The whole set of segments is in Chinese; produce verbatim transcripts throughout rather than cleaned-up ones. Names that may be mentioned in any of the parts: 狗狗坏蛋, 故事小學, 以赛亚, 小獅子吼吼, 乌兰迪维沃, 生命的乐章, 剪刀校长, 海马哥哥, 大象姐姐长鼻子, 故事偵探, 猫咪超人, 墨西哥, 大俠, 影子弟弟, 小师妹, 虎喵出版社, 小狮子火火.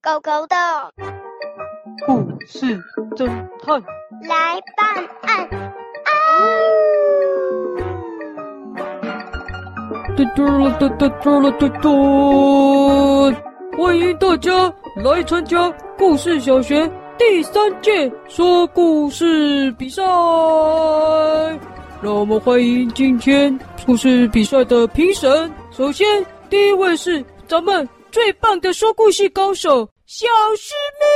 狗狗的故事侦探来办案啊！嘟嘟噜嘟嘟嘟噜嘟嘟，欢迎大家来参加故事小学第三届说故事比赛。让我们欢迎今天故事比赛的评审。首先，第一位是咱们最棒的说故事高手小师妹。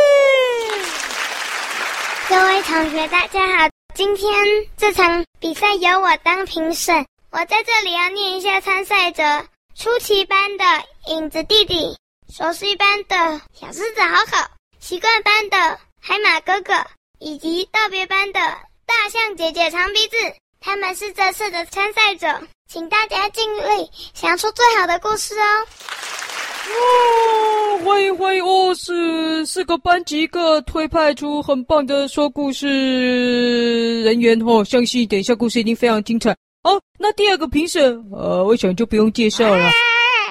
各位同学大家好，今天这场比赛由我当评审，我在这里要念一下参赛者：初期班的影子弟弟，熟悉班的小狮子好口，习惯班的海马哥哥，以及道别班的大象姐姐长鼻子。他们是这次的参赛者，请大家尽力想出最好的故事哦。哦，欢迎欢迎哦！是四个班级各推派出很棒的说故事人员哦，相信等一下故事一定非常精彩。哦，那第二个评审，呃，我想就不用介绍了。哎，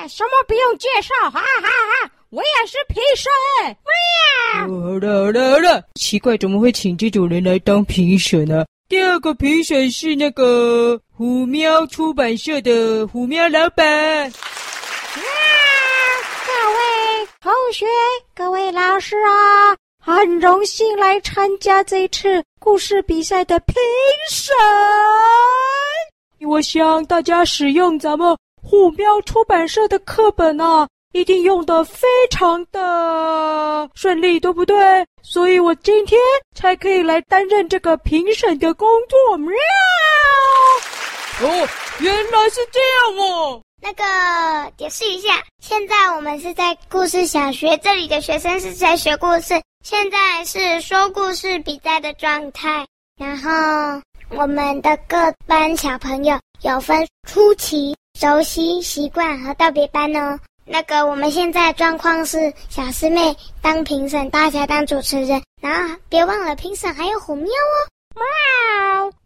什么不用介绍？哈哈哈！我也是评审。哎呀，好了好了好了，奇怪，怎么会请这种人来当评审呢、啊？第二个评审是那个虎喵出版社的虎喵老板。同学，各位老师啊，很荣幸来参加这次故事比赛的评审。我想大家使用咱们虎喵出版社的课本啊，一定用得非常的顺利，对不对？所以我今天才可以来担任这个评审的工作。喵！哦，原来是这样哦。那个解释一下，现在我们是在故事小学，这里的学生是在学故事，现在是说故事比赛的状态。然后我们的各班小朋友有分初期、熟悉、习惯和道别班哦。那个我们现在状况是小师妹当评审，大家当主持人，然后别忘了评审还有虎喵哦。喵，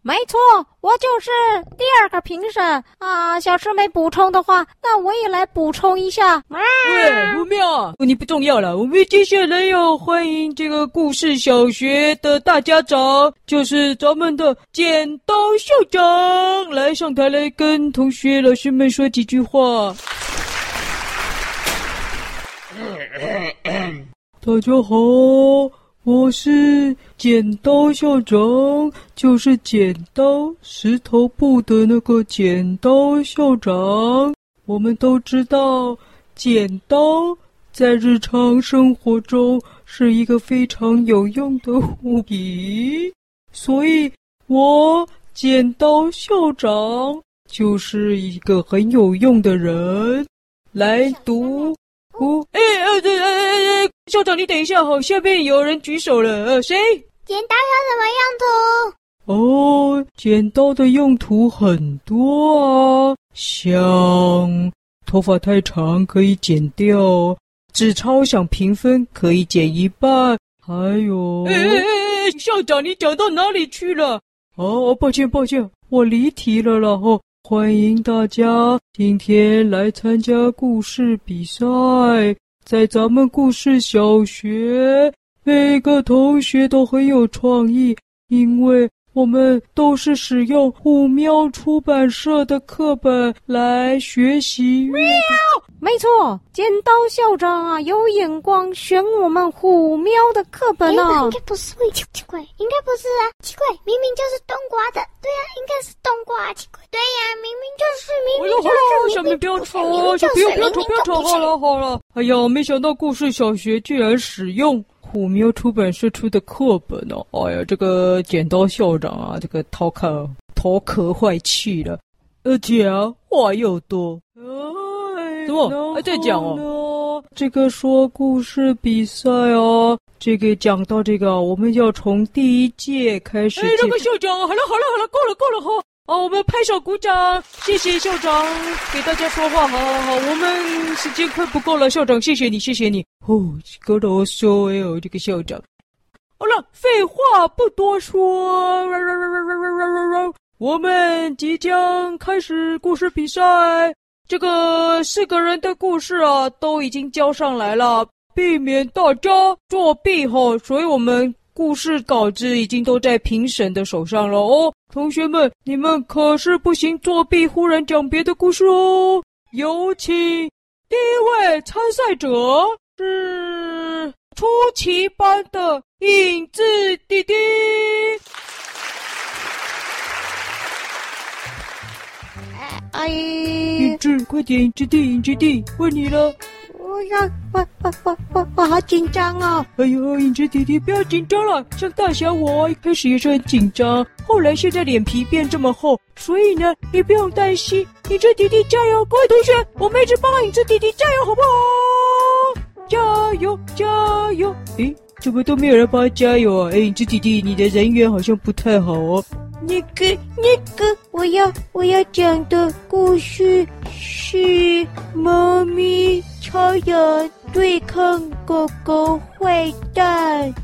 没错，我就是第二个评审啊、呃！小师妹补充的话，那我也来补充一下。喵，对，不妙，你不重要了。我们接下来要欢迎这个故事小学的大家长，就是咱们的剪刀校长，来上台来跟同学、老师们说几句话。大家好。我是剪刀校长，就是剪刀石头布的那个剪刀校长。我们都知道，剪刀在日常生活中是一个非常有用的物品，所以我剪刀校长就是一个很有用的人。来读，哦，哎哎哎哎哎！校长，你等一下哈，下面有人举手了，呃，谁？剪刀有什么用途？哦，剪刀的用途很多啊，像头发太长可以剪掉，纸钞想平分可以剪一半，还有……哎哎哎！校长，你讲到哪里去了？哦，抱歉抱歉，我离题了啦哈。欢迎大家今天来参加故事比赛。在咱们故事小学，每个同学都很有创意，因为我们都是使用虎喵出版社的课本来学习。喵，没错，剪刀校长啊有眼光，选我们虎喵的课本啊。应该不是，奇怪，应该不是啊，奇怪，明明就是冬瓜的，对啊，应该是冬瓜，奇怪，对呀、啊，明明就是，明明就是，小明不要吵啊，小明不要吵，不要吵，好了好了。哎呀，没想到故事小学居然使用虎喵出版社出的课本哦、啊！哎呀，这个剪刀校长啊，这个头壳头壳坏气了，而且啊话又多。哎，怎么还在讲哦？这个说故事比赛哦、啊，这个讲到这个、啊，我们要从第一届开始。哎，那个校长，好了好了好了，够了够了哈！哦，我们拍手鼓掌，谢谢校长给大家说话，好好好，我们时间快不够了，校长谢谢你，谢谢你。哦，跟我说哎呦，这个校长。好了，废话不多说，我们即将开始故事比赛。这个四个人的故事啊，都已经交上来了。避免大家作弊哈、哦，所以我们故事稿子已经都在评审的手上了哦。同学们，你们可是不行作弊，忽然讲别的故事哦。有请第一位参赛者是出奇班的影子弟弟。哎，影子，快点，影子弟，影子弟，问你了。我要，我我我我我好紧张哦！哎呦，影子弟弟，不要紧张了。像大侠我一开始也是很紧张，后来现在脸皮变这么厚，所以呢，你不用担心。影子弟弟加油！各位同学，我们一直帮影子弟弟加油，好不好？加油，加油！诶，怎么都没有人帮他加油啊？哎，影子弟弟，你的人缘好像不太好哦。那个那个，我要我要讲的故事是猫咪超人对抗狗狗坏蛋。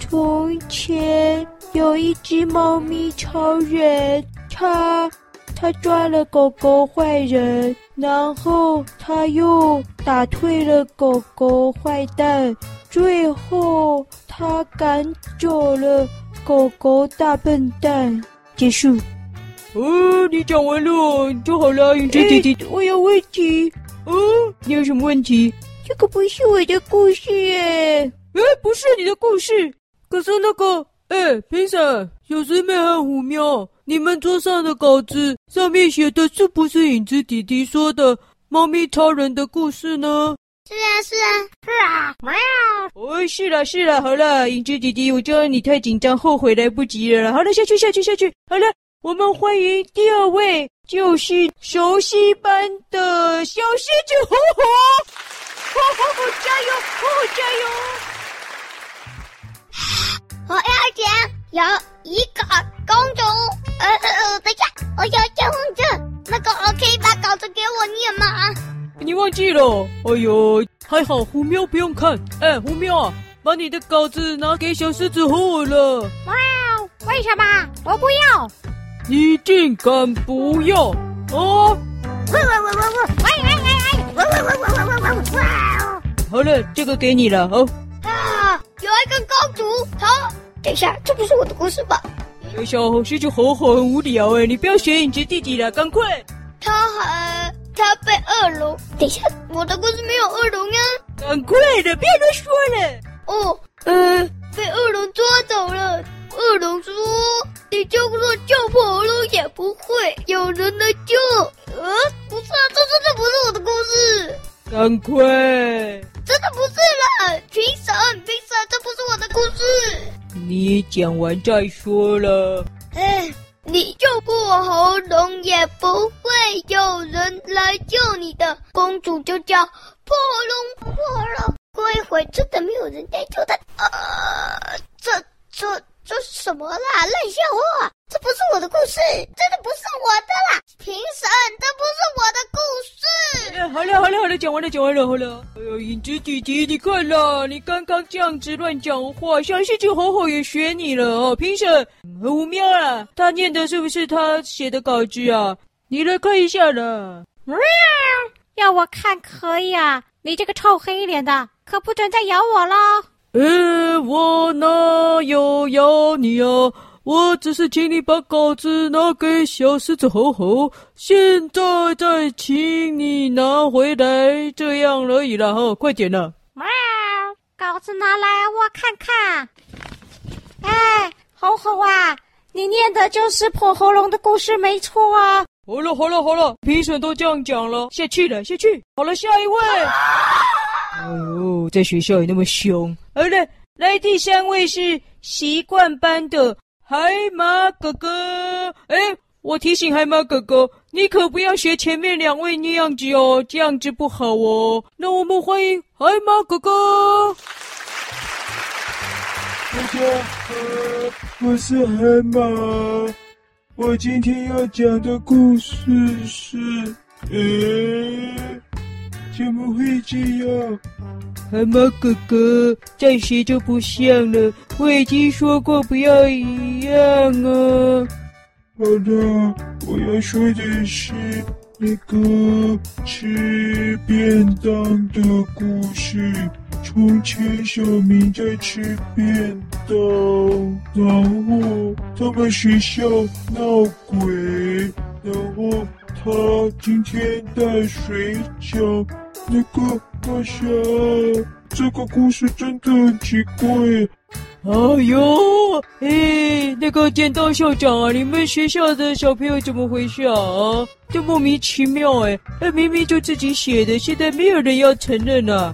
从前有一只猫咪超人，他他抓了狗狗坏人，然后他又打退了狗狗坏蛋，最后他赶走了狗狗大笨蛋。结束。哦，你讲完了就好了，影子弟弟。我有问题。哦，你有什么问题？这个不是我的故事耶。哎，不是你的故事。可是那个，哎，评审，小师妹和虎喵，你们桌上的稿子上面写的是不是影子弟弟说的猫咪超人的故事呢？是啊是啊是啊，没有。哦，是了是了，好了，影子弟弟，我叫你太紧张，后悔来不及了。好了，下去下去下去。好了，我们欢迎第二位，就是熟悉班的小狮子火火。火火火加油，火火加油！我要讲有一个公主。呃呃，等一下，我要讲公主。那个，我可以把稿子给我念吗？你忘记了？哎呦，还好虎喵不用看。哎，虎喵啊，把你的稿子拿给小狮子和我了。哇，为什么？我不要。你竟敢不要哦！哇哇哇哇哇！哎哎哎哎！哇哇哇哇哇哇哇！哇！好了，这个给你了哦。啊，有一个公主头。等一下，这不是我的故事吧？小狮子吼吼很无聊哎，你不要学影子弟弟了，赶快。他很。他被恶龙，等一下，我的故事没有恶龙啊！赶快的，别乱说了。哦，呃，被恶龙抓走了。恶龙说：“你就说叫火龙也不会有人来救。”呃，不是啊，这真的不是我的故事。赶快！真的不是啦，评审，评审，这不是我的故事。你讲完再说了。哎。你救过喉咙也不会有人来救你的，公主就叫破龙破龙。过一会真的没有人来救她。呃，这这这什么啦？烂笑话！这不是我的故事，真的不是我的啦！评审，这不是我的故事。哎、好了好了好了，讲完了讲完了好了。哎呦，影子弟弟，你看啦，你刚刚这样子乱讲话，小狮子吼吼也学你了哦。评审。虎喵啊，他念的是不是他写的稿子啊？你来看一下啦。喵，要我看可以啊？你这个臭黑脸的，可不准再咬我喽！呃，我哪有咬你哦、啊？我只是请你把稿子拿给小狮子猴猴，现在再请你拿回来，这样而已啦！哈，快点啦！喵，稿子拿来我看看。哎。好好啊，你念的就是破喉咙的故事没错啊。好了好了好了，评审都这样讲了，下去了下去。好了，下一位。哎呦，在学校也那么凶。好了，来第三位是习惯班的海马哥哥。哎，我提醒海马哥哥，你可不要学前面两位那样子哦，这样子不好哦。那我们欢迎海马哥哥。大家好，我是海马。我今天要讲的故事是……诶，怎么会这样？海马哥哥，暂时就不像了。我已经说过不要一样啊。好的，我要说的是那个吃便当的故事。从前小明在吃便当，然后他们学校闹鬼，然后他今天带水饺，那个大侠，这个故事真的很奇怪。哦哟，哎，那个电到校长啊，你们学校的小朋友怎么回事啊？这莫名其妙哎，那明明就自己写的，现在没有人要承认啊。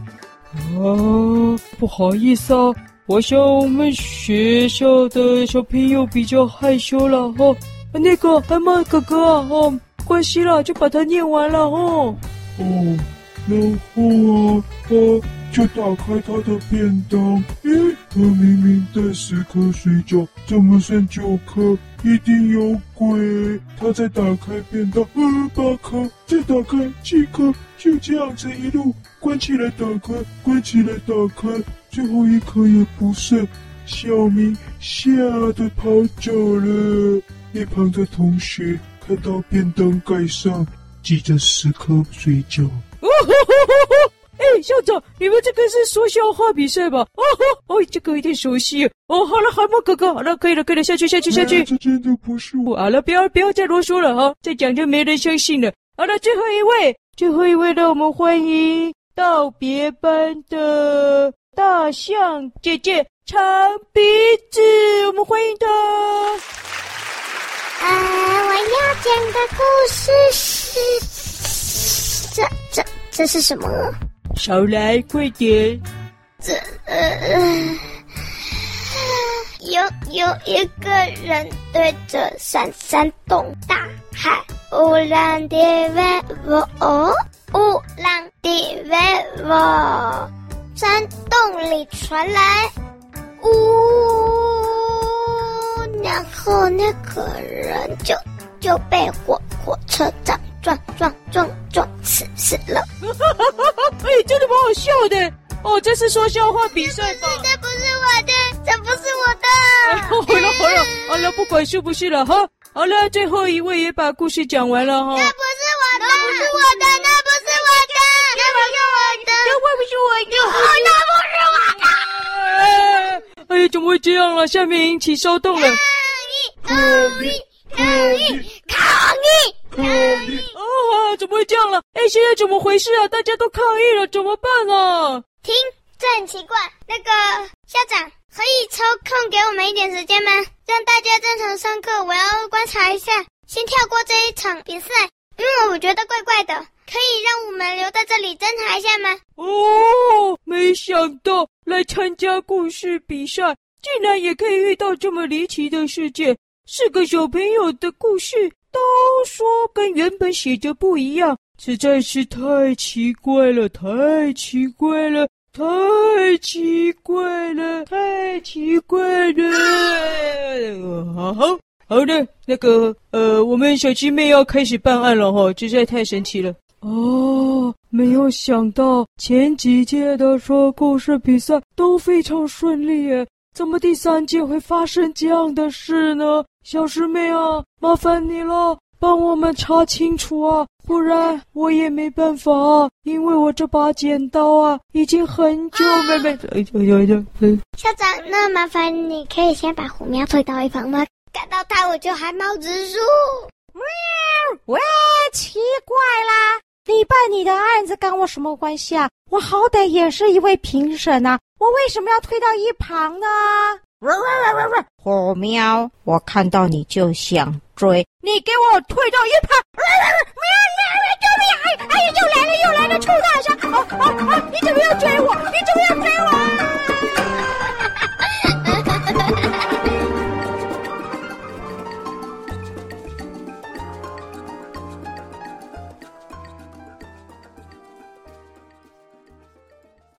哦，不好意思啊，我想我们学校的小朋友比较害羞了哦。那个阿妈哥哥啊，哦，关系了，就把它念完了哦。哦，然后啊，哦。就打开他的便当，咦，他明明带十颗水饺，怎么剩九颗？一定有鬼！他再打开便当，呃，八颗，再打开七颗，就这样子一路关起来打开，关起来打开，最后一颗也不剩，小明吓得跑走了。一旁的同学看到便当盖上挤着十颗水饺。哎，校长，你们这个是说笑话比赛吧？哦吼，哦，这个有点熟悉。哦，好了，蛤蟆哥哥，好了，可以了，可以了，下去，下去，下去。这真的不是我。好了，不要，不要再啰嗦了啊！再讲就没人相信了。好了，最后一位，最后一位，让我们欢迎道别班的大象姐姐长鼻子，我们欢迎她。啊、呃，我要讲的故事是，这这这是什么？少来，快点！这呃，有有一个人对着闪闪动大喊：“乌兰迪维沃，乌兰迪维沃！”山洞里传来“呜”，然后那个人就就被火火车长撞撞撞撞死死了。哎、欸，真的蛮好笑的哦！这是说笑话比赛吧？这不是我的，这不是我的。好了好了好了，不管是不是了哈。好了，最后一位也把故事讲完了哈。那不是我的，那不是我的，那不是我的，那不是我的，那不是我的，那不是我的。哎呀，怎么会这样了？下面引起骚动了。抗议！抗议！抗议！抗议！哦，怎么会这样了？哎，现在怎么回事啊？大家都抗议了，怎么办啊？停，这很奇怪。那个校长，可以抽空给我们一点时间吗？让大家正常上课，我要观察一下。先跳过这一场比赛，因为我觉得怪怪的。可以让我们留在这里侦查一下吗？哦，没想到来参加故事比赛，竟然也可以遇到这么离奇的事件。四个小朋友的故事都说跟原本写的不一样，实在是太奇怪了，太奇怪了，太奇怪了，太奇怪了。好好好的，那个呃，我们小鸡妹要开始办案了哈，实在太神奇了。哦，没有想到前几届的说故事比赛都非常顺利耶。怎么第三届会发生这样的事呢？小师妹啊，麻烦你了，帮我们查清楚啊，不然我也没办法啊，因为我这把剪刀啊，已经很久没没、啊。校长，那麻烦你可以先把虎喵推到一旁吗？看到他我就汗毛直竖。喵！喂，奇怪啦，你办你的案子跟我什么关系啊？我好歹也是一位评审啊。我为什么要推到一旁呢？喂喂喂喂喂！虎喵，我看到你就想追，你给我推到一旁！喂喂喂！喵喵！救命！哎哎呀，又来了又来了，臭大侠！啊啊啊！你怎么又追我？你